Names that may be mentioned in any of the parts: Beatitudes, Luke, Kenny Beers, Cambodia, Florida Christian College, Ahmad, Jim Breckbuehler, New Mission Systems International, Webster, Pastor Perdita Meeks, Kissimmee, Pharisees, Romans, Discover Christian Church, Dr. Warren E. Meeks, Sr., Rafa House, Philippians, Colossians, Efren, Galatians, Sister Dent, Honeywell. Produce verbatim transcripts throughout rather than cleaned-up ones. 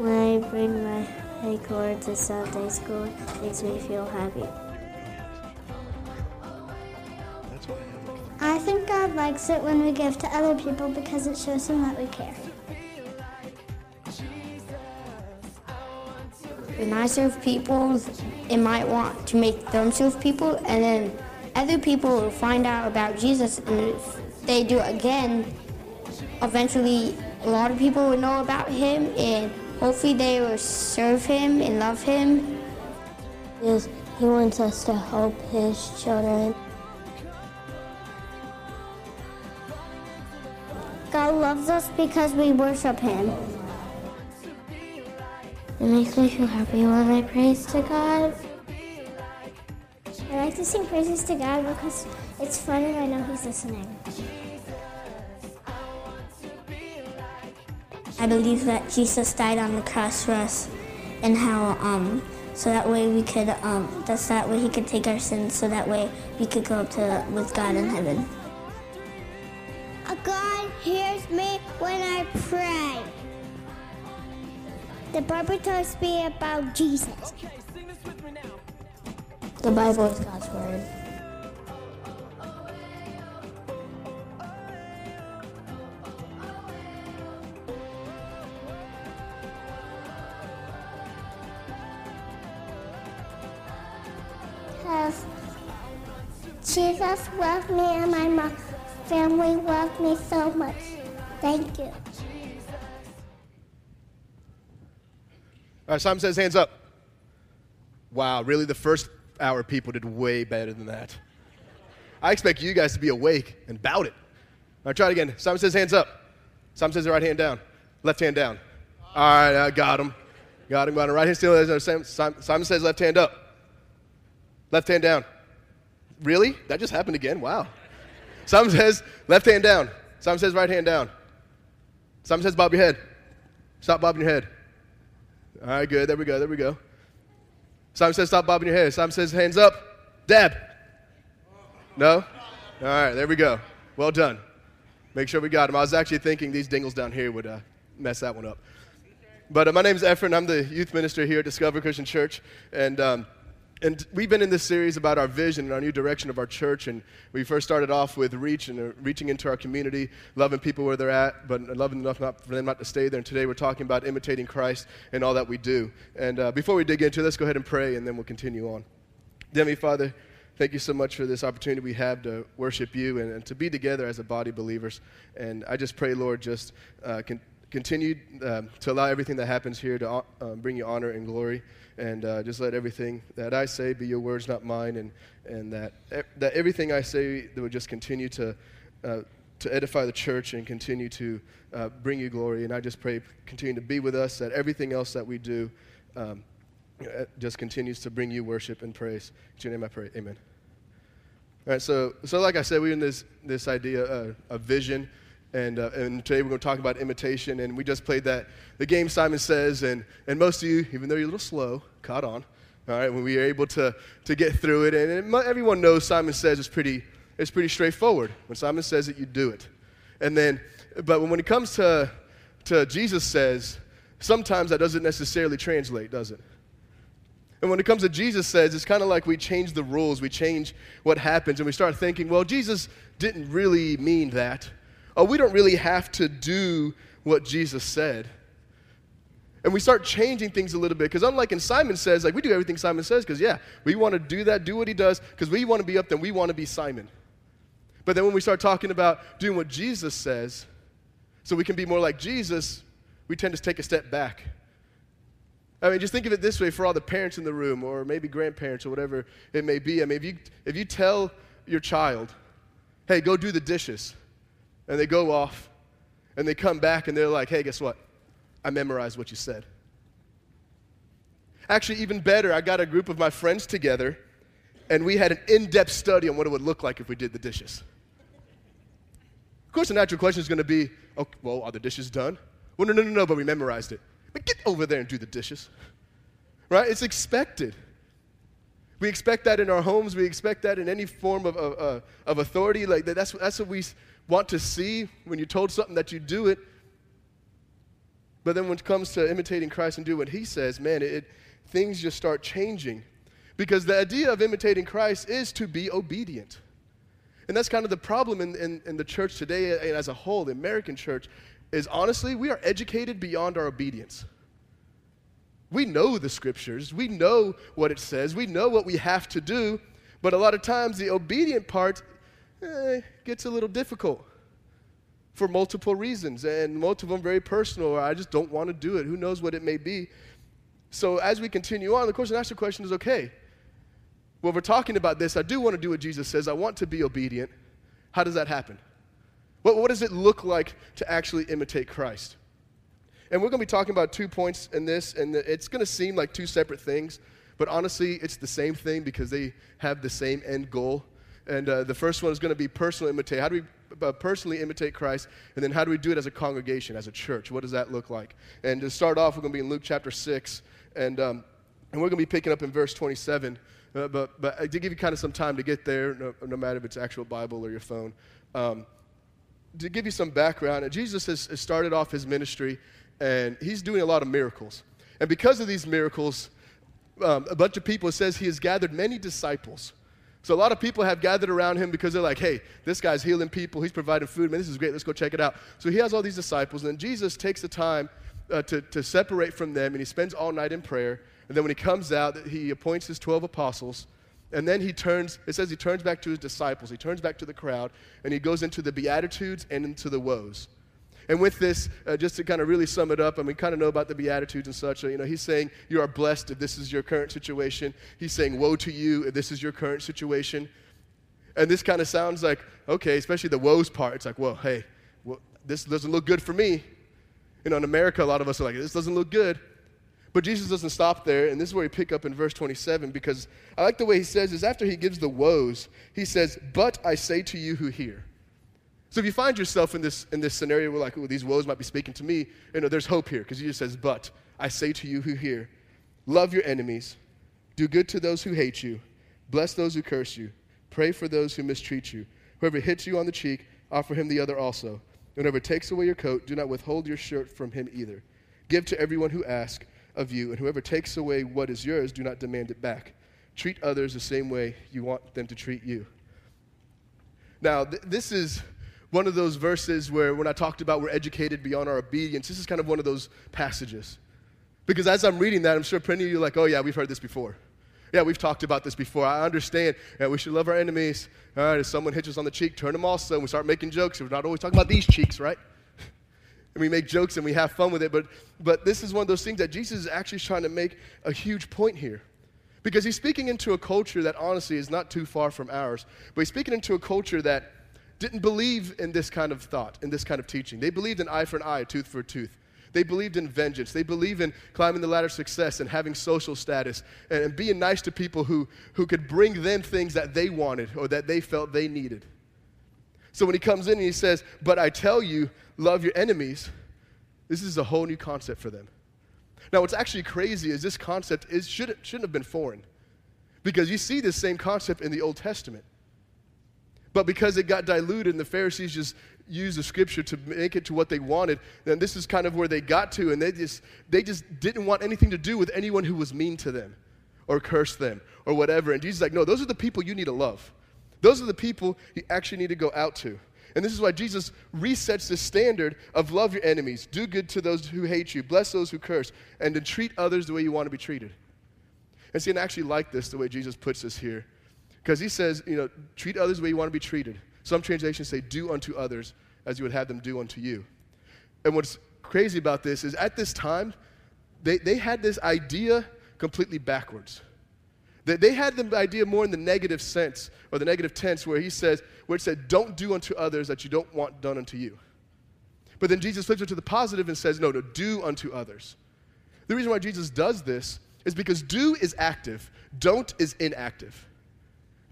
When I bring my core to Sunday school, it makes me feel happy. I think God likes it when we give to other people because it shows Him that we care. When I serve people, it might want to make them serve people, and then other people will find out about Jesus, and if they do it again, eventually a lot of people will know about Him, and hopefully they will serve Him and love Him. Yes, He wants us to help His children. God loves us because we worship Him. It makes me feel happy when I praise to God. I like to sing praises to God because it's fun and I know He's listening. I believe that Jesus died on the cross for us, and how um so that way we could um that's that way He could take our sins, so that way we could go up to with God in heaven. God hears me when I pray. The Bible tells me about Jesus. The Bible is God's word. Because Jesus loved me and my mom, family loved me so much. Thank you. All right, Simon says hands up. Wow, really the first hour people did way better than that. I expect you guys to be awake and about it. All right, try it again. Simon says hands up. Simon says the right hand down. Left hand down. All right, I got him. Got him, got him. Right hand still. Simon says left hand up. Left hand down. Really? That just happened again? Wow. Some says left hand down. Some says right hand down. Some says bob your head. Stop bobbing your head. All right, good. There we go. There we go. Some says stop bobbing your head. Some says hands up. Dab. No? All right, there we go. Well done. Make sure we got him. I was actually thinking these dingles down here would uh, mess that one up. But uh, my name's Efren. I'm the youth minister here at Discover Christian Church. And um And we've been in this series about our vision and our new direction of our church, and we first started off with reach and uh, reaching into our community, loving people where they're at, but loving enough not for them not to stay there. And today we're talking about imitating Christ and all that we do. And uh, before we dig into it, let's go ahead and pray, and then we'll continue on. Dear Heavenly Father, thank you so much for this opportunity we have to worship you and, and to be together as a body of believers. And I just pray, Lord, just uh, continue. Continue um, to allow everything that happens here to uh, bring you honor and glory, and uh, just let everything that I say be your words, not mine, and and that that everything I say that would just continue to uh, to edify the church and continue to uh, bring you glory. And I just pray, continue to be with us, that everything else that we do um, just continues to bring you worship and praise. In your name I pray, amen. All right, so so like I said, we're in this this idea uh, of vision. And, uh, and today we're going to talk about imitation, and we just played that, the game Simon Says, and, and most of you, even though you're a little slow, caught on, all right, when we were able to, to get through it, and it, everyone knows Simon Says is pretty, it's pretty straightforward. When Simon says it, you do it. And then, but when it comes to, to Jesus Says, sometimes that doesn't necessarily translate, does it? And when it comes to Jesus Says, it's kind of like we change the rules, we change what happens, and we start thinking, well, Jesus didn't really mean that. Oh, we don't really have to do what Jesus said. And we start changing things a little bit, because unlike in Simon Says, like we do everything Simon says, because yeah, we want to do that, do what he does, because we want to be up there, we want to be Simon. But then when we start talking about doing what Jesus says, so we can be more like Jesus, we tend to take a step back. I mean, just think of it this way for all the parents in the room, or maybe grandparents, or whatever it may be. I mean, if you if you tell your child, hey, go do the dishes, and they go off, and they come back, and they're like, hey, guess what? I memorized what you said. Actually, even better, I got a group of my friends together, and we had an in-depth study on what it would look like if we did the dishes. Of course, the natural question is going to be, oh, well, are the dishes done? Well, no, no, no, no, but we memorized it. But get over there and do the dishes, right? It's expected. We expect that in our homes. We expect that in any form of, of, of authority. Like that's, that's what we want to see when you're told something that you do it. But then when it comes to imitating Christ and do what he says, man, it, it things just start changing. Because the idea of imitating Christ is to be obedient. And that's kind of the problem in, in, in the church today and as a whole, the American church, is honestly, we are educated beyond our obedience. We know the scriptures. We know what it says. We know what we have to do. But a lot of times the obedient part eh, gets a little difficult for multiple reasons, and most of them very personal. Or I just don't want to do it. Who knows what it may be? So as we continue on, the question, ask the question is, okay, well, we're talking about this. I do want to do what Jesus says. I want to be obedient. How does that happen? What, what does it look like to actually imitate Christ? And we're going to be talking about two points in this, and it's going to seem like two separate things, but honestly, it's the same thing because they have the same end goal. And uh, the first one is going to be personally imitate. How do we uh, personally imitate Christ? And then how do we do it as a congregation, as a church? What does that look like? And to start off, we're going to be in Luke chapter six, and um, and we're going to be picking up in verse twenty-seven. Uh, but but I did give you kind of some time to get there, no, no matter if it's actual Bible or your phone. Um, to give you some background, Jesus has, has started off his ministry, and he's doing a lot of miracles. And because of these miracles, um, a bunch of people, it says he has gathered many disciples. So a lot of people have gathered around him because they're like, hey, this guy's healing people. He's providing food. Man, this is great. Let's go check it out. So he has all these disciples, and then Jesus takes the time uh, to, to separate from them, and he spends all night in prayer. And then when he comes out, he appoints his twelve apostles, and then he turns, it says he turns back to his disciples. He turns back to the crowd, and he goes into the Beatitudes and into the woes. And with this, uh, just to kind of really sum it up, and we kind of know about the Beatitudes and such, you know, he's saying you are blessed if this is your current situation. He's saying woe to you if this is your current situation. And this kind of sounds like, okay, especially the woes part. It's like, well, hey, well, this doesn't look good for me. You know, in America, a lot of us are like, this doesn't look good. But Jesus doesn't stop there, and this is where we pick up in verse twenty-seven, because I like the way he says is after he gives the woes, he says, but I say to you who hear. So if you find yourself in this in this scenario where like, oh, these woes might be speaking to me, you know, there's hope here because he just says, but I say to you who hear, love your enemies, do good to those who hate you, bless those who curse you, pray for those who mistreat you. Whoever hits you on the cheek, offer him the other also. Whoever takes away your coat, do not withhold your shirt from him either. Give to everyone who asks of you, and whoever takes away what is yours, do not demand it back. Treat others the same way you want them to treat you. Now, th- this is... one of those verses where when I talked about we're educated beyond our obedience, this is kind of one of those passages. Because as I'm reading that, I'm sure plenty of you are like, oh yeah, we've heard this before. Yeah, we've talked about this before. I understand that yeah, we should love our enemies. All right, if someone hits us on the cheek, turn them also. And we start making jokes. We're not always talking about these cheeks, right? And we make jokes and we have fun with it. But, but this is one of those things that Jesus is actually trying to make a huge point here. Because he's speaking into a culture that honestly is not too far from ours. But he's speaking into a culture that didn't believe in this kind of thought, in this kind of teaching. They believed in eye for an eye, tooth for a tooth. They believed in vengeance. They believed in climbing the ladder of success and having social status and, and being nice to people who, who could bring them things that they wanted or that they felt they needed. So when he comes in and he says, but I tell you, love your enemies, this is a whole new concept for them. Now, what's actually crazy is this concept is shouldn't, shouldn't have been foreign, because you see this same concept in the Old Testament. But because it got diluted and the Pharisees just used the scripture to make it to what they wanted, then this is kind of where they got to, and they just they just didn't want anything to do with anyone who was mean to them or cursed them or whatever. And Jesus is like, no, those are the people you need to love. Those are the people you actually need to go out to. And this is why Jesus resets the standard of love your enemies, do good to those who hate you, bless those who curse, and to treat others the way you want to be treated. And see, and I actually like this, the way Jesus puts this here. Because he says, you know, treat others the way you want to be treated. Some translations say, do unto others as you would have them do unto you. And what's crazy about this is at this time, they, they had this idea completely backwards. They, they had the idea more in the negative sense, or the negative tense, where he says, where it said, don't do unto others that you don't want done unto you. But then Jesus flips it to the positive and says, no, no, do unto others. The reason why Jesus does this is because do is active, don't is inactive.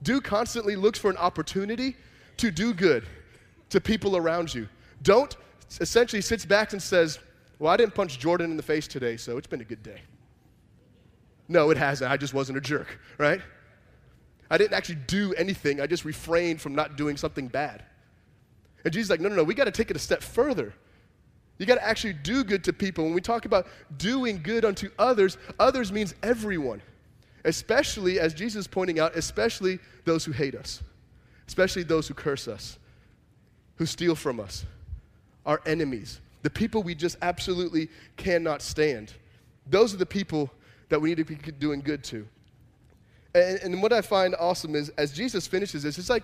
Do constantly looks for an opportunity to do good to people around you. Don't essentially sits back and says, well, I didn't punch Jordan in the face today, so it's been a good day. No, it hasn't. I just wasn't a jerk, right? I didn't actually do anything. I just refrained from not doing something bad. And Jesus is like, no, no, no, we got to take it a step further. You got to actually do good to people. When we talk about doing good unto others, others means everyone, especially, as Jesus is pointing out, especially those who hate us, especially those who curse us, who steal from us, our enemies, the people we just absolutely cannot stand. Those are the people that we need to be doing good to. And, and what I find awesome is, as Jesus finishes this, it's like,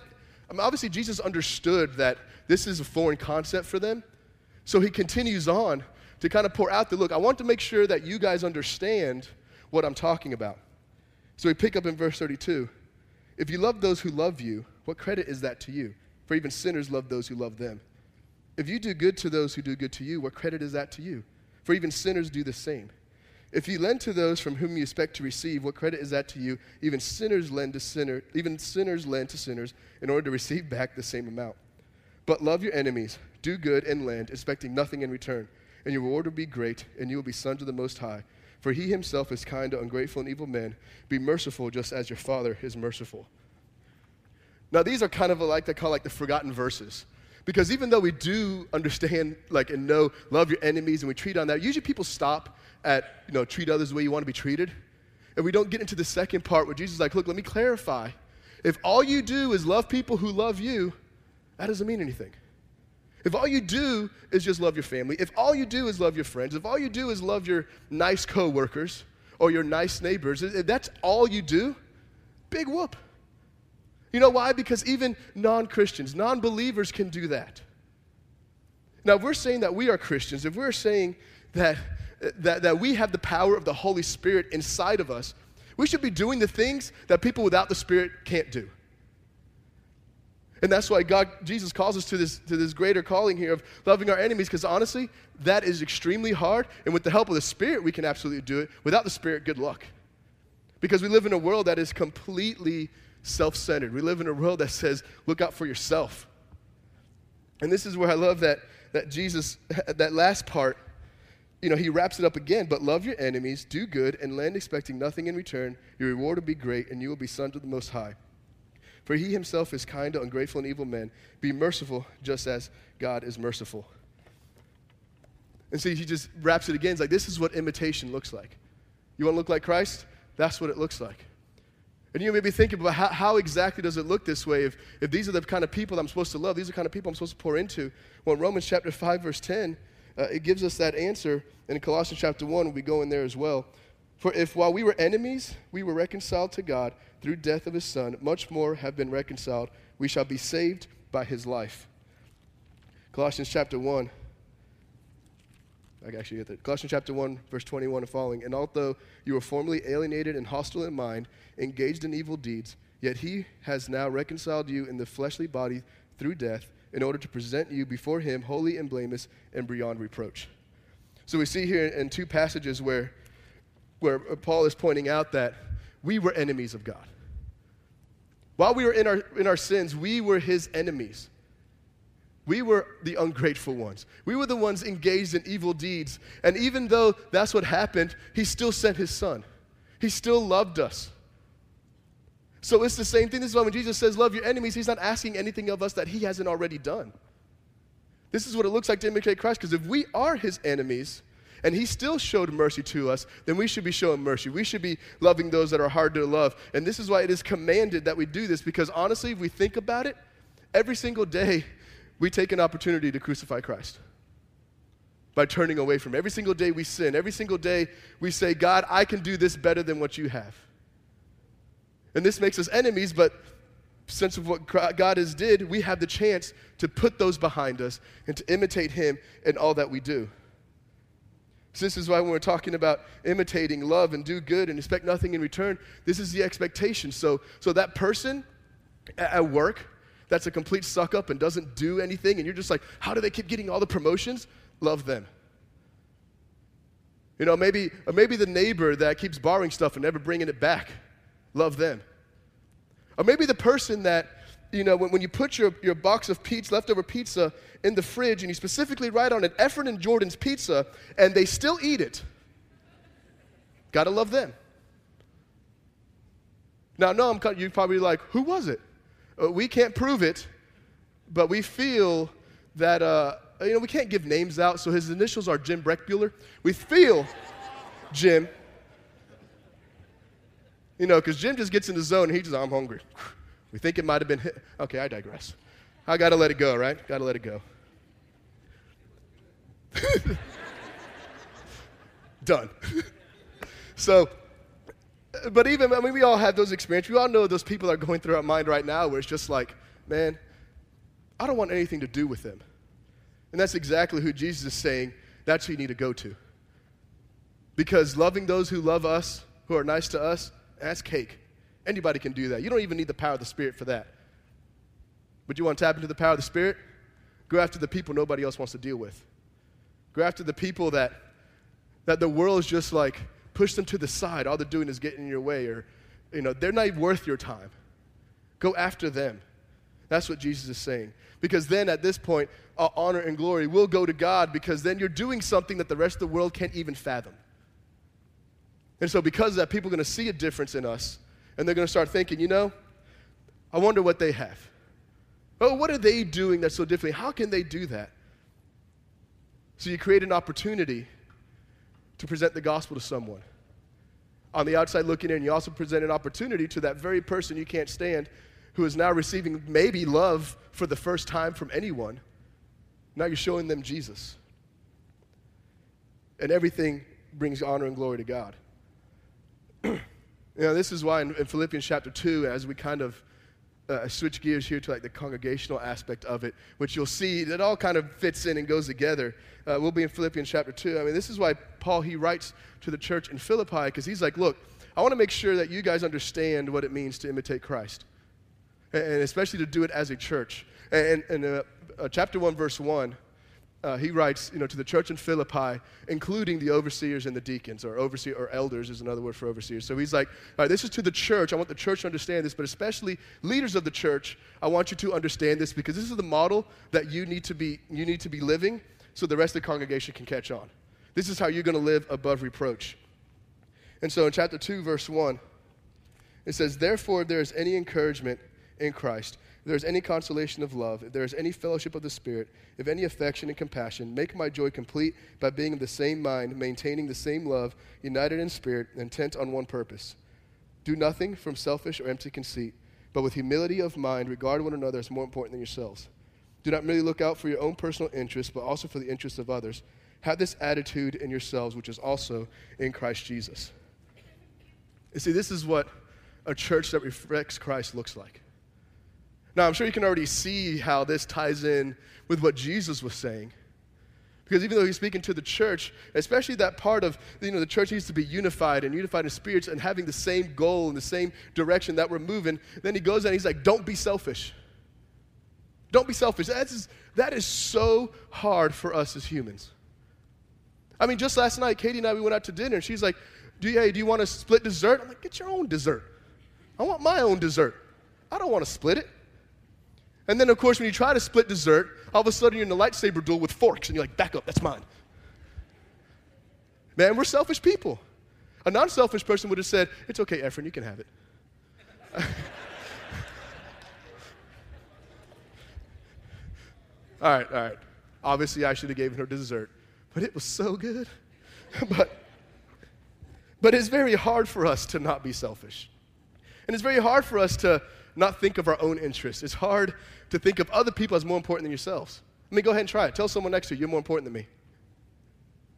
I mean, obviously Jesus understood that this is a foreign concept for them. So he continues on to kind of pour out the look. I want to make sure that you guys understand what I'm talking about. So we pick up in verse thirty-two. If you love those who love you, what credit is that to you? For even sinners love those who love them. If you do good to those who do good to you, what credit is that to you? For even sinners do the same. If you lend to those from whom you expect to receive, what credit is that to you? Even sinners lend to sinner, even sinners lend to sinners in order to receive back the same amount. But love your enemies, do good and lend, expecting nothing in return. And your reward will be great, and you will be sons of the Most High. For he himself is kind to ungrateful and evil men. Be merciful just as your Father is merciful. Now these are kind of like, they call like the forgotten verses. Because even though we do understand, like, and know, love your enemies, and we treat on that, usually people stop at, you know, treat others the way you want to be treated. And we don't get into the second part where Jesus is like, look, let me clarify. If all you do is love people who love you, that doesn't mean anything. If all you do is just love your family, if all you do is love your friends, if all you do is love your nice coworkers or your nice neighbors, if that's all you do, big whoop. You know why? Because even non-Christians, non-believers can do that. Now, if we're saying that we are Christians, if we're saying that, that, that we have the power of the Holy Spirit inside of us, we should be doing the things that people without the Spirit can't do. And that's why God, Jesus calls us to this, to this greater calling here of loving our enemies, because honestly, that is extremely hard. And with the help of the Spirit, we can absolutely do it. Without the Spirit, good luck. Because we live in a world that is completely self-centered. We live in a world that says, look out for yourself. And this is where I love that, that Jesus, that last part, you know, he wraps it up again. But love your enemies, do good, and lend expecting nothing in return. Your reward will be great, and you will be sons of the Most High. For he himself is kind to ungrateful and evil men. Be merciful just as God is merciful. And see, so he just wraps it again. It's like, this is what imitation looks like. You want to look like Christ? That's what it looks like. And you may be thinking about how, how exactly does it look this way if, if these are the kind of people that I'm supposed to love, these are the kind of people I'm supposed to pour into. Well, in Romans chapter five, verse ten, uh, it gives us that answer. And in Colossians chapter one, we go in there as well. For if while we were enemies, we were reconciled to God through death of his son, much more have been reconciled. We shall be saved by his life. Colossians chapter one. I can actually get that. Colossians chapter one, verse twenty-one and following. And although you were formerly alienated and hostile in mind, engaged in evil deeds, yet he has now reconciled you in the fleshly body through death in order to present you before him holy and blameless and beyond reproach. So we see here in two passages where where Paul is pointing out that we were enemies of God. While we were in our in our sins, we were his enemies. We were the ungrateful ones. We were the ones engaged in evil deeds. And even though that's what happened, he still sent his son. He still loved us. So it's the same thing. This is why when Jesus says, love your enemies, he's not asking anything of us that he hasn't already done. This is what it looks like to imitate Christ, because if we are his enemies, and he still showed mercy to us, then we should be showing mercy. We should be loving those that are hard to love. And this is why it is commanded that we do this, because honestly, if we think about it, every single day we take an opportunity to crucify Christ by turning away from him. Every single day we sin. Every single day we say, God, I can do this better than what you have. And this makes us enemies, but since of what God has did, we have the chance to put those behind us and to imitate him in all that we do. So this is why when we're talking about imitating love and do good and expect nothing in return, this is the expectation. So, so that person at work that's a complete suck-up and doesn't do anything, and you're just like, how do they keep getting all the promotions? Love them. You know, maybe, or maybe the neighbor that keeps borrowing stuff and never bringing it back. Love them. Or maybe the person that, you know, when, when you put your, your box of pizza, leftover pizza in the fridge, and you specifically write on it, Efren and Jordan's Pizza, and they still eat it. Gotta love them. Now, no, I'm you're probably like, who was it? Uh, we can't prove it, but we feel that uh, you know, we can't give names out, so his initials are Jim Breckbuehler. We feel Jim, you know, because Jim just gets in the zone, and he just, I'm hungry. We think it might have been hit. Okay, I digress. I got to let it go, right? Got to let it go. Done. So, but even, I mean, we all have those experiences. We all know those people are going through our mind right now where it's just like, man, I don't want anything to do with them. And that's exactly who Jesus is saying, that's who you need to go to. Because loving those who love us, who are nice to us, that's cake. Anybody can do that. You don't even need the power of the Spirit for that. But you want to tap into the power of the Spirit? Go after the people nobody else wants to deal with. Go after the people that that the world is just like, push them to the side. All they're doing is getting in your way, or, you know, they're not even worth your time. Go after them. That's what Jesus is saying. Because then at this point, our honor and glory will go to God, because then you're doing something that the rest of the world can't even fathom. And so because of that, people are going to see a difference in us, and they're going to start thinking, you know, I wonder what they have. Oh, what are they doing that's so different? How can they do that? So you create an opportunity to present the gospel to someone. On the outside looking in, you also present an opportunity to that very person you can't stand, who is now receiving maybe love for the first time from anyone. Now you're showing them Jesus. And everything brings honor and glory to God. You know, this is why in, in Philippians chapter two, as we kind of uh, switch gears here to like the congregational aspect of it, which you'll see that all kind of fits in and goes together. Uh, we'll be in Philippians chapter two. I mean, this is why Paul, he writes to the church in Philippi, because he's like, look, I want to make sure that you guys understand what it means to imitate Christ, and, and especially to do it as a church. And in uh, uh, chapter one, verse one, Uh, he writes, you know, to the church in Philippi, including the overseers and the deacons, or overseer or elders is another word for overseers. So he's like, all right, this is to the church. I want the church to understand this, but especially leaders of the church, I want you to understand this, because this is the model that you need to be, you need to be living, so the rest of the congregation can catch on. This is how you're going to live above reproach. And so in chapter two, verse one, it says, therefore, if there is any encouragement in Christ, if there is any consolation of love, if there is any fellowship of the Spirit, if any affection and compassion, make my joy complete by being of the same mind, maintaining the same love, united in spirit, intent on one purpose. Do nothing from selfish or empty conceit, but with humility of mind, regard one another as more important than yourselves. Do not merely look out for your own personal interests, but also for the interests of others. Have this attitude in yourselves, which is also in Christ Jesus. You see, this is what a church that reflects Christ looks like. Now, I'm sure you can already see how this ties in with what Jesus was saying. Because even though he's speaking to the church, especially that part of, you know, the church needs to be unified and unified in spirits and having the same goal and the same direction that we're moving, then he goes and he's like, don't be selfish. Don't be selfish. That is, that is so hard for us as humans. I mean, just last night, Katie and I, we went out to dinner, and she's like, do you, hey, do you want to split dessert? I'm like, get your own dessert. I want my own dessert. I don't want to split it. And then, of course, when you try to split dessert, all of a sudden you're in a lightsaber duel with forks, and you're like, back up, that's mine. Man, we're selfish people. A non-selfish person would have said, it's okay, Efren, you can have it. all right, all right. Obviously, I should have given her dessert, but it was so good. but, but it's very hard for us to not be selfish. And it's very hard for us to not think of our own interests. It's hard to think of other people as more important than yourselves. I mean, go ahead and try it. Tell someone next to you, you're more important than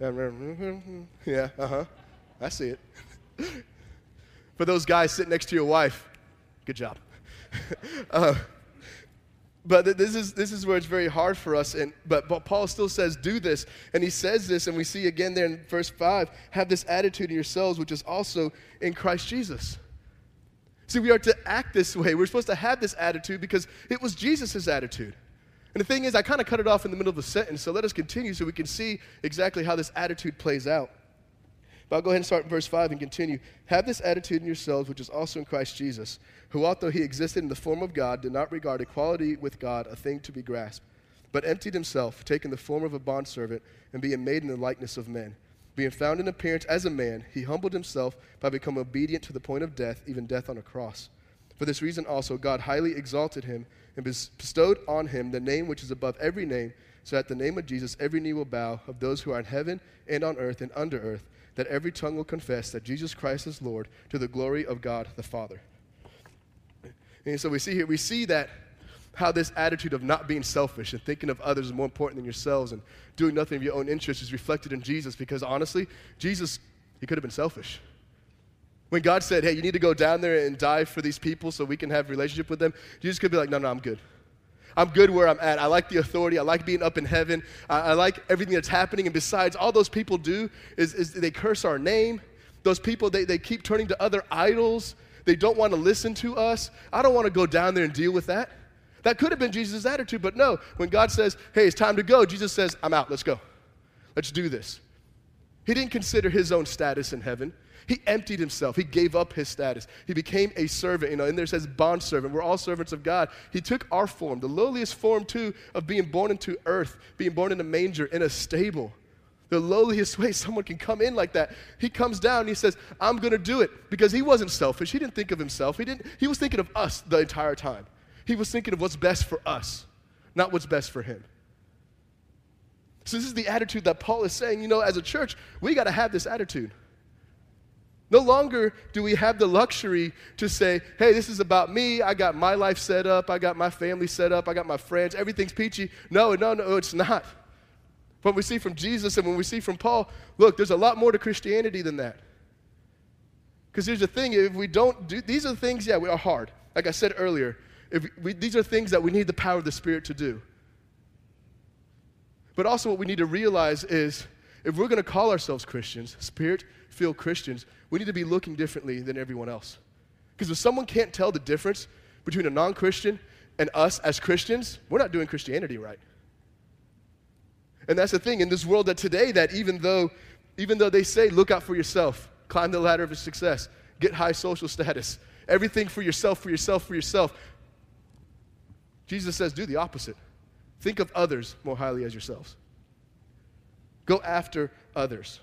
me. Yeah, uh-huh. I see it. For those guys sitting next to your wife, good job. uh, but th- this is this is where it's very hard for us. And but, but Paul still says, do this. And he says this, and we see again there in verse five, have this attitude in yourselves, which is also in Christ Jesus. See, we are to act this way. We're supposed to have this attitude because it was Jesus' attitude. And the thing is, I kind of cut it off in the middle of a sentence, so let us continue so we can see exactly how this attitude plays out. But I'll go ahead and start in verse five and continue. Have this attitude in yourselves, which is also in Christ Jesus, who, although he existed in the form of God, did not regard equality with God a thing to be grasped, but emptied himself, taking the form of a bondservant, and being made in the likeness of men. Being found in appearance as a man, he humbled himself by becoming obedient to the point of death, even death on a cross. For this reason also, God highly exalted him and bestowed on him the name which is above every name, so at the name of Jesus, every knee will bow, of those who are in heaven and on earth and under earth, that every tongue will confess that Jesus Christ is Lord, to the glory of God the Father. And so we see here, we see that how this attitude of not being selfish and thinking of others is more important than yourselves and doing nothing of your own interest is reflected in Jesus, because honestly, Jesus, he could have been selfish. When God said, hey, you need to go down there and die for these people so we can have a relationship with them, Jesus could be like, no, no, I'm good. I'm good where I'm at. I like the authority. I like being up in heaven. I, I like everything that's happening. And besides, all those people do is, is they curse our name. Those people, they, they keep turning to other idols. They don't want to listen to us. I don't want to go down there and deal with that. That could have been Jesus' attitude, but no. When God says, hey, it's time to go, Jesus says, I'm out. Let's go. Let's do this. He didn't consider his own status in heaven. He emptied himself. He gave up his status. He became a servant. You know, and there it says bondservant. We're all servants of God. He took our form, the lowliest form, too, of being born into earth, being born in a manger, in a stable. The lowliest way someone can come in like that. He comes down and he says, I'm going to do it, because he wasn't selfish. He didn't think of himself. He didn't. He was thinking of us the entire time. He was thinking of what's best for us, not what's best for him. So this is the attitude that Paul is saying, you know, as a church, we got to have this attitude. No longer do we have the luxury to say, hey, this is about me. I got my life set up. I got my family set up. I got my friends. Everything's peachy. No, no, no, it's not. What we see from Jesus and when we see from Paul, look, there's a lot more to Christianity than that. Because here's the thing. If we don't do, these are the things, yeah, we are hard. Like I said earlier, if we, these are things that we need the power of the Spirit to do. But also what we need to realize is, if we're going to call ourselves Christians, Spirit-filled Christians, we need to be looking differently than everyone else. Because if someone can't tell the difference between a non-Christian and us as Christians, we're not doing Christianity right. And that's the thing in this world that today, that even though, even though they say, look out for yourself, climb the ladder of success, get high social status, everything for yourself, for yourself, for yourself, Jesus says do the opposite. Think of others more highly as yourselves. Go after others.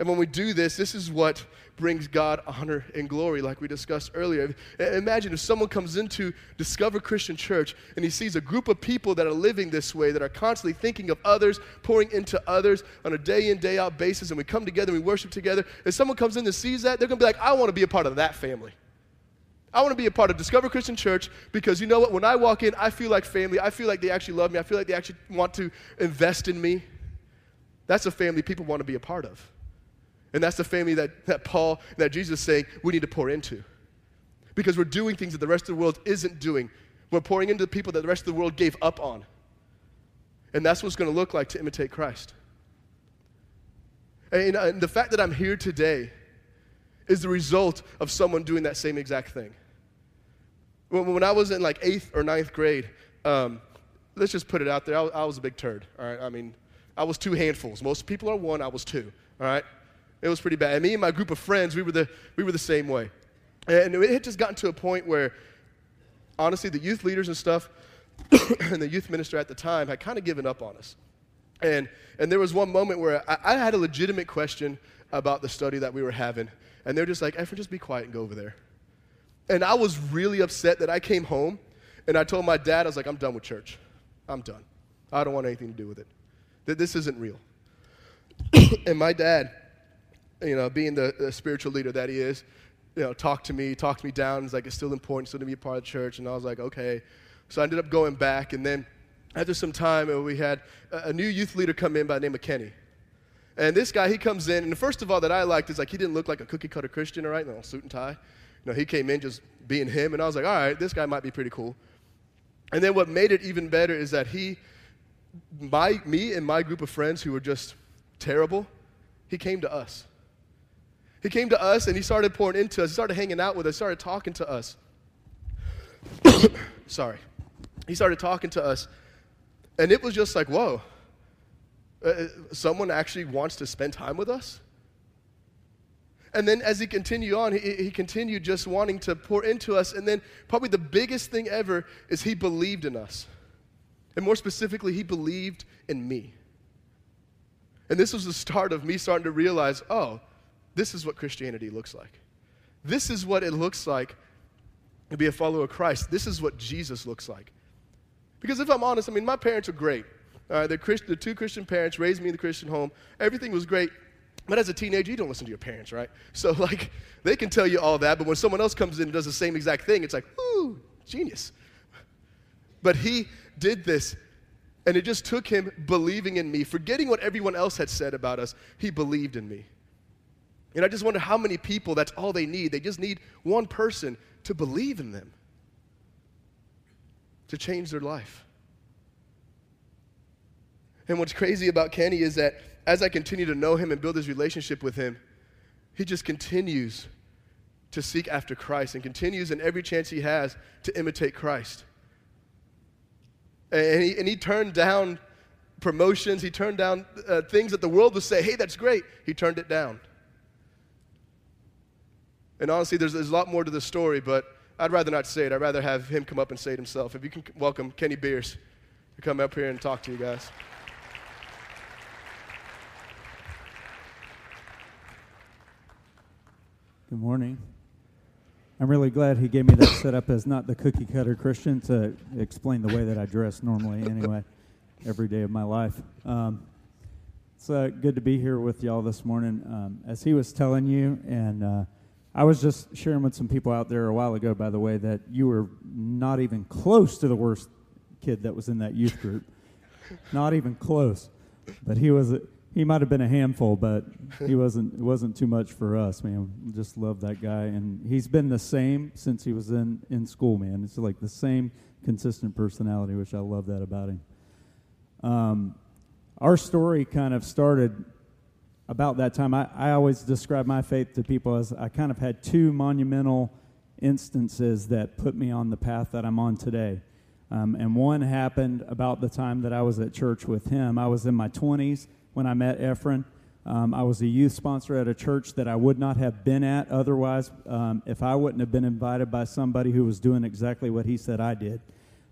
And when we do this, this is what brings God honor and glory, like we discussed earlier. Imagine if someone comes into Discover Christian Church and he sees a group of people that are living this way, that are constantly thinking of others, pouring into others on a day in, day out basis, and we come together and we worship together. If someone comes in and sees that, they're going to be like, I want to be a part of that family. I want to be a part of Discover Christian Church, because you know what? When I walk in, I feel like family. I feel like they actually love me. I feel like they actually want to invest in me. That's a family people want to be a part of. And that's the family that, that Paul, that Jesus is saying we need to pour into. Because we're doing things that the rest of the world isn't doing. We're pouring into the people that the rest of the world gave up on. And that's what it's going to look like to imitate Christ. And, and the fact that I'm here today is the result of someone doing that same exact thing. When, when I was in like eighth or ninth grade, um, let's just put it out there, I, I was a big turd, all right? I mean, I was two handfuls. Most people are one, I was two, all right? It was pretty bad. And me and my group of friends, we were the we were the same way. And it had just gotten to a point where, honestly, the youth leaders and stuff and the youth minister at the time had kind of given up on us. And and there was one moment where I, I had a legitimate question about the study that we were having. And they're just like, Efren, just be quiet and go over there. And I was really upset that I came home and I told my dad, I was like, I'm done with church. I'm done. I don't want anything to do with it. That this isn't real. And my dad, you know, being the, the spiritual leader that he is, you know, talked to me, talked me down. He's like, it's still important, still to be a part of the church. And I was like, okay. So I ended up going back. And then after some time, we had a, a new youth leader come in by the name of Kenny. And this guy, he comes in. And the first of all that I liked is, like, he didn't look like a cookie-cutter Christian, all right? No, suit and tie. You know, he came in just being him. And I was like, all right, this guy might be pretty cool. And then what made it even better is that he... My, me and my group of friends who were just terrible, he came to us. He came to us and he started pouring into us. He started hanging out with us. He started talking to us. Sorry. He started talking to us. And it was just like, whoa, uh, someone actually wants to spend time with us? And then as he continued on, he, he continued just wanting to pour into us. And then probably the biggest thing ever is he believed in us. And more specifically, he believed in me. And this was the start of me starting to realize, oh, this is what Christianity looks like. This is what it looks like to be a follower of Christ. This is what Jesus looks like. Because if I'm honest, I mean, my parents are great. Uh, the, Christ, the two Christian parents raised me in the Christian home. Everything was great. But as a teenager, you don't listen to your parents, right? So, like, they can tell you all that, but when someone else comes in and does the same exact thing, it's like, ooh, genius. But he did this, and it just took him believing in me, forgetting what everyone else had said about us. He believed in me. And I just wonder how many people, that's all they need. They just need one person to believe in them, to change their life. And what's crazy about Kenny is that as I continue to know him and build this relationship with him, he just continues to seek after Christ and continues in every chance he has to imitate Christ. And he, and he turned down promotions. He turned down uh, things that the world would say, hey, that's great. He turned it down. And honestly, there's, there's a lot more to the story, but I'd rather not say it. I'd rather have him come up and say it himself. If you can welcome Kenny Beers to come up here and talk to you guys. Good morning. I'm really glad he gave me that setup as not the cookie cutter Christian to explain the way that I dress normally anyway, every day of my life. Um, it's uh, good to be here with y'all this morning. Um, as he was telling you, and uh, I was just sharing with some people out there a while ago, by the way, that you were not even close to the worst kid that was in that youth group. Not even close. But he was... A, He might have been a handful, but he wasn't. It wasn't too much for us, man. Just love that guy, and he's been the same since he was in, in school, man. It's like the same consistent personality, which I love that about him. Um, our story kind of started about that time. I, I always describe my faith to people as I kind of had two monumental instances that put me on the path that I'm on today. Um, and one happened about the time that I was at church with him. I was in my twenties. When I met Efren, um, I was a youth sponsor at a church that I would not have been at otherwise um, if I wouldn't have been invited by somebody who was doing exactly what he said I did,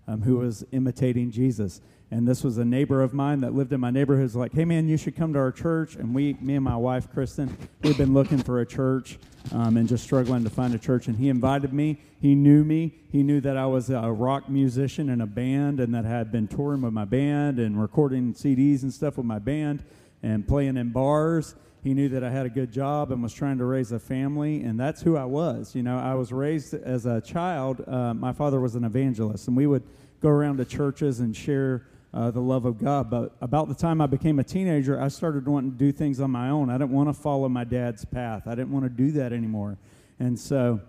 um, who was imitating Jesus. And this was a neighbor of mine that lived in my neighborhood who's like, hey, man, you should come to our church. And we, me and my wife, Kristen, we've been looking for a church um, and just struggling to find a church. And he invited me. He knew me. He knew that I was a rock musician in a band and that I had been touring with my band and recording C Ds and stuff with my band and playing in bars. He knew that I had a good job and was trying to raise a family, and that's who I was. You know, I was raised as a child. Uh, my father was an evangelist, and we would go around to churches and share Uh, the love of God. But about the time I became a teenager, I started wanting to do things on my own. I didn't want to follow my dad's path. I didn't want to do that anymore. And so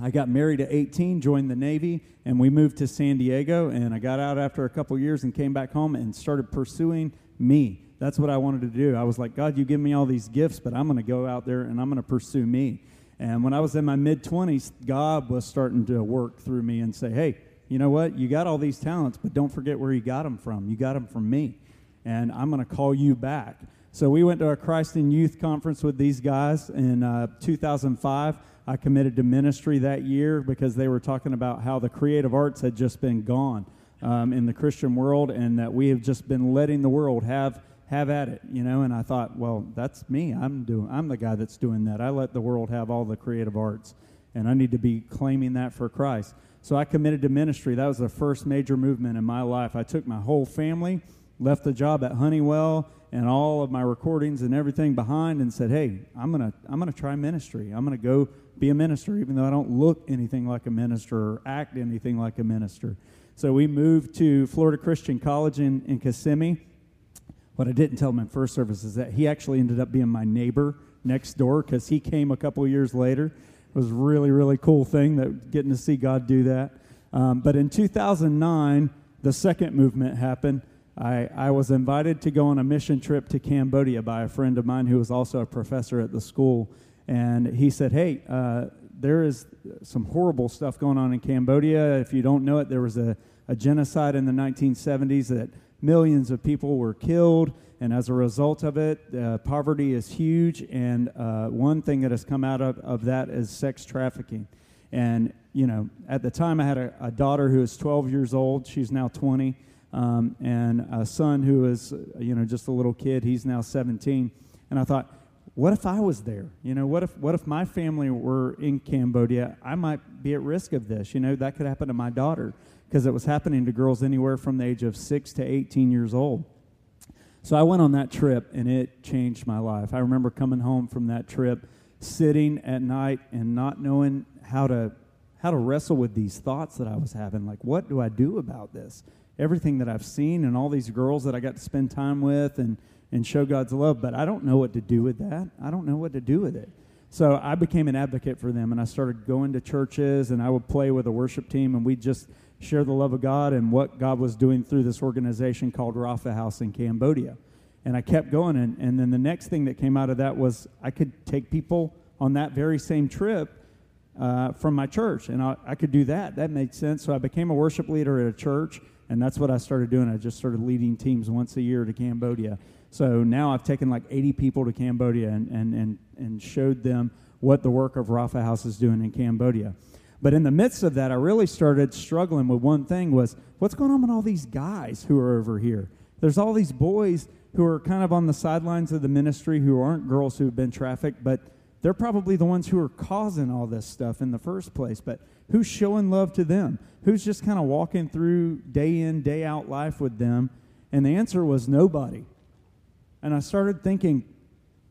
I got married at eighteen, joined the Navy, and we moved to San Diego. And I got out after a couple years and came back home and started pursuing me. That's what I wanted to do. I was like, God, you give me all these gifts, but I'm going to go out there and I'm going to pursue me. And when I was in my mid-twenties, God was starting to work through me and say, hey, you know what? You got all these talents, but don't forget where you got them from. You got them from me, and I'm going to call you back. So we went to a Christ in Youth conference with these guys in uh, two thousand five. I committed to ministry that year because they were talking about how the creative arts had just been gone um, in the Christian world and that we have just been letting the world have have at it, you know. And I thought, well, that's me. I'm doing. I'm the guy that's doing that. I let the world have all the creative arts, and I need to be claiming that for Christ. So I committed to ministry. That was the first major movement in my life. I took my whole family, left the job at Honeywell and all of my recordings and everything behind and said, hey, I'm going to I'm gonna try ministry. I'm going to go be a minister, even though I don't look anything like a minister or act anything like a minister. So we moved to Florida Christian College in, in Kissimmee. What I didn't tell him in first service is that he actually ended up being my neighbor next door because he came a couple years later. It was a really, really cool thing, that getting to see God do that. Um, but in two thousand nine, the second movement happened. I, I was invited to go on a mission trip to Cambodia by a friend of mine who was also a professor at the school. And he said, hey, uh, there is some horrible stuff going on in Cambodia. If you don't know it, there was a, a genocide in the nineteen seventies that millions of people were killed. And as a result of it, uh, poverty is huge. And uh, one thing that has come out of, of that is sex trafficking. And, you know, at the time I had a, a daughter who is twelve years old. She's now twenty. Um, and a son who is, you know, just a little kid. He's now seventeen. And I thought, what if I was there? You know, what if what if my family were in Cambodia? I might be at risk of this. You know, that could happen to my daughter because it was happening to girls anywhere from the age of six to eighteen years old. So I went on that trip, and it changed my life. I remember coming home from that trip, sitting at night and not knowing how to how to wrestle with these thoughts that I was having. Like, what do I do about this? Everything that I've seen and all these girls that I got to spend time with and, and show God's love, but I don't know what to do with that. I don't know what to do with it. So I became an advocate for them, and I started going to churches, and I would play with a worship team, and we'd just share the love of God and what God was doing through this organization called Rafa House in Cambodia. And I kept going, and, and then the next thing that came out of that was I could take people on that very same trip uh, from my church, and I, I could do that. That made sense. So I became a worship leader at a church, and that's what I started doing. I just started leading teams once a year to Cambodia. So now I've taken like eighty people to Cambodia and and and, and showed them what the work of Rafa House is doing in Cambodia. But in the midst of that, I really started struggling with one thing was, what's going on with all these guys who are over here? There's all these boys who are kind of on the sidelines of the ministry, who aren't girls who've been trafficked, but they're probably the ones who are causing all this stuff in the first place. But who's showing love to them? Who's just kind of walking through day in, day out life with them? And the answer was nobody. And I started thinking,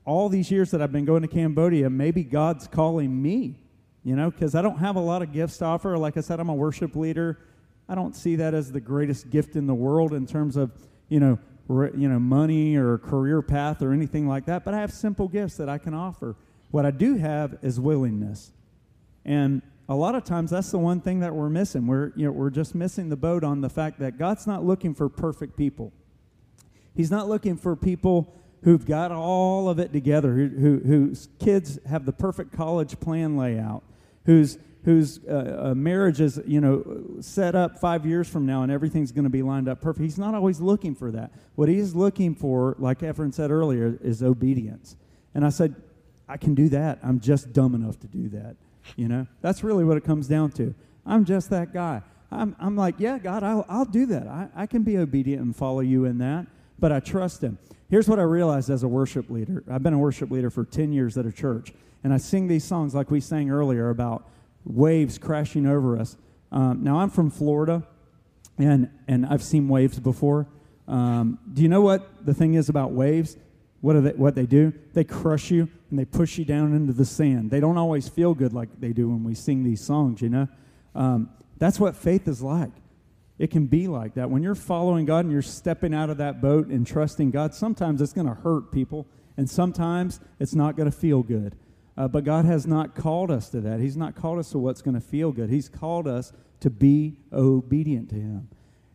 all these years that I've been going to Cambodia, maybe God's calling me. You know, because I don't have a lot of gifts to offer. Like I said, I'm a worship leader. I don't see that as the greatest gift in the world in terms of, you know, re, you know, money or career path or anything like that. But I have simple gifts that I can offer. What I do have is willingness. And a lot of times that's the one thing that we're missing. We're, you know, we're just missing the boat on the fact that God's not looking for perfect people. He's not looking for people who've got all of it together, who, who, whose kids have the perfect college plan layout, whose whose uh, marriage is, you know, set up five years from now and everything's going to be lined up perfect. He's not always looking for that. What he's looking for, like Efren said earlier, is obedience. And I said, I can do that. I'm just dumb enough to do that. You know, that's really what it comes down to. I'm just that guy. I'm I'm like, yeah, God, I'll, I'll do that. I, I can be obedient and follow you in that, but I trust him. Here's what I realized as a worship leader. I've been a worship leader for ten years at a church, and I sing these songs like we sang earlier about waves crashing over us. Um, now, I'm from Florida, and and I've seen waves before. Um, do you know what the thing is about waves? What are they, what they do? They crush you, and they push you down into the sand. They don't always feel good like they do when we sing these songs, you know? Um, that's what faith is like. It can be like that. When you're following God and you're stepping out of that boat and trusting God, sometimes it's going to hurt people, and sometimes it's not going to feel good. Uh, but God has not called us to that. He's not called us to what's going to feel good. He's called us to be obedient to him.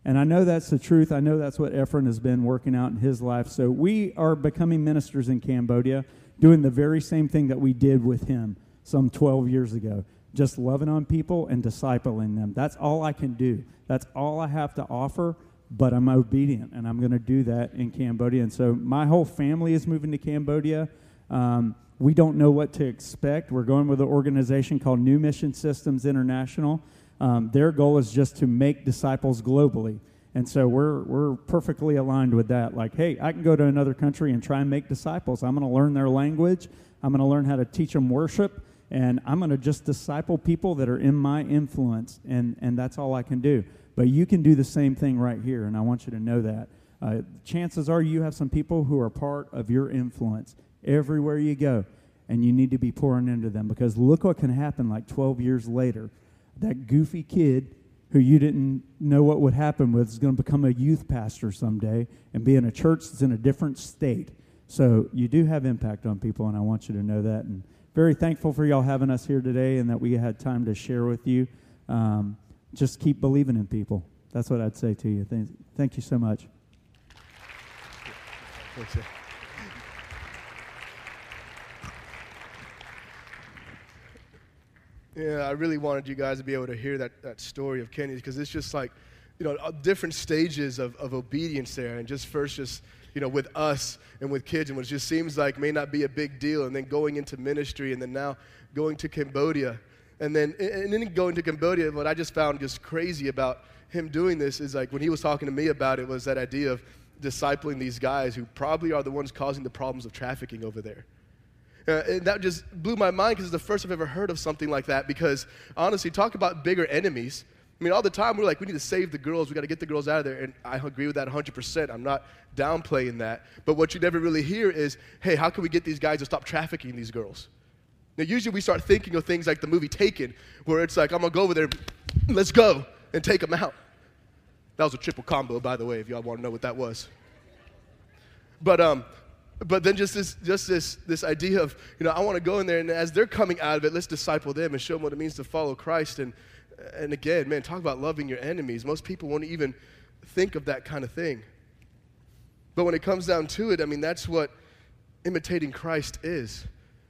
And I know that's the truth. I know that's what Efren has been working out in his life. So we are becoming ministers in Cambodia, doing the very same thing that we did with him some twelve years ago. Just loving on people and discipling them. That's all I can do. That's all I have to offer, but I'm obedient, and I'm going to do that in Cambodia. And so my whole family is moving to Cambodia. Um, we don't know what to expect. We're going with an organization called New Mission Systems International. Um, their goal is just to make disciples globally. And so we're we're perfectly aligned with that. Like, hey, I can go to another country and try and make disciples. I'm going to learn their language. I'm going to learn how to teach them worship. And I'm going to just disciple people that are in my influence, and, and that's all I can do. But you can do the same thing right here, and I want you to know that. Uh, chances are you have some people who are part of your influence everywhere you go, and you need to be pouring into them, because look what can happen like twelve years later. That goofy kid who you didn't know what would happen with is going to become a youth pastor someday and be in a church that's in a different state. So you do have impact on people, and I want you to know that. And very thankful for y'all having us here today and that we had time to share with you. Um, just keep believing in people. That's what I'd say to you. Thank, thank you so much. Yeah, I really wanted you guys to be able to hear that, that story of Kenny's, because it's just like, you know, different stages of, of obedience there. And just first just... you know, with us and with kids, and what just seems like may not be a big deal, and then going into ministry, and then now going to Cambodia. And then and then going to Cambodia, what I just found just crazy about him doing this is, like, when he was talking to me about it, was that idea of discipling these guys who probably are the ones causing the problems of trafficking over there. Uh, and that just blew my mind, because it's the first I've ever heard of something like that, because honestly, talk about bigger enemies. I mean, all the time we're like, we need to save the girls. We got to get the girls out of there. And I agree with that one hundred percent. I'm not downplaying that. But what you never really hear is, hey, how can we get these guys to stop trafficking these girls? Now, usually we start thinking of things like the movie Taken, where it's like, I'm going to go over there, let's go, and take them out. That was a triple combo, by the way, if y'all want to know what that was. But um, but then just this just this this idea of, you know, I want to go in there, and as they're coming out of it, let's disciple them and show them what it means to follow Christ. And and again, man, talk about loving your enemies. Most people won't even think of that kind of thing. But when it comes down to it, I mean, that's what imitating Christ is.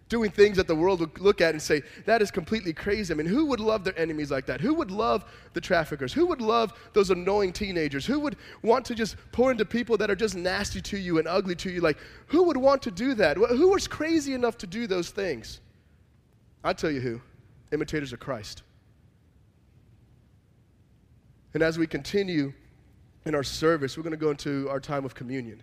Doing things that the world would look at and say, that is completely crazy. I mean, who would love their enemies like that? Who would love the traffickers? Who would love those annoying teenagers? Who would want to just pour into people that are just nasty to you and ugly to you? Like, who would want to do that? Who was crazy enough to do those things? I tell you who, imitators of Christ. And as we continue in our service, we're going to go into our time of communion.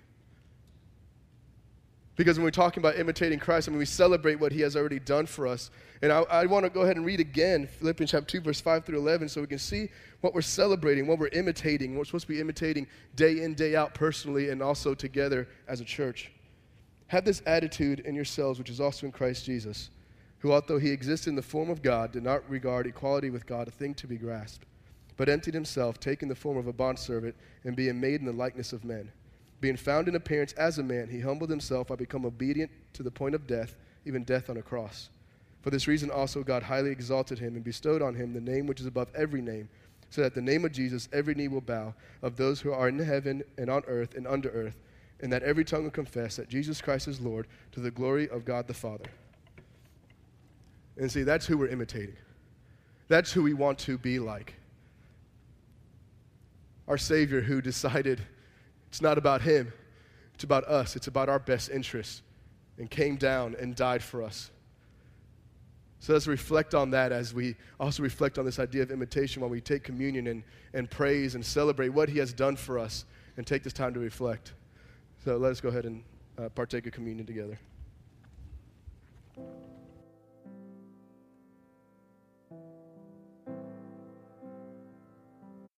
Because when we're talking about imitating Christ, I mean, we celebrate what he has already done for us. And I, I want to go ahead and read again Philippians chapter two, verse five through eleven, so we can see what we're celebrating, what we're imitating. We're supposed to be imitating day in, day out personally and also together as a church. Have this attitude in yourselves, which is also in Christ Jesus, who, although he existed in the form of God, did not regard equality with God a thing to be grasped, but emptied himself, taking the form of a bondservant and being made in the likeness of men. Being found in appearance as a man, he humbled himself by becoming obedient to the point of death, even death on a cross. For this reason also God highly exalted him and bestowed on him the name which is above every name, so that the name of Jesus every knee will bow, of those who are in heaven and on earth and under earth, and that every tongue will confess that Jesus Christ is Lord, to the glory of God the Father. And see, that's who we're imitating. That's who we want to be like. Our Savior, who decided it's not about him, it's about us, it's about our best interests, and came down and died for us. So let's reflect on that as we also reflect on this idea of imitation while we take communion and, and praise and celebrate what he has done for us, and take this time to reflect. So let us go ahead and uh, partake of communion together.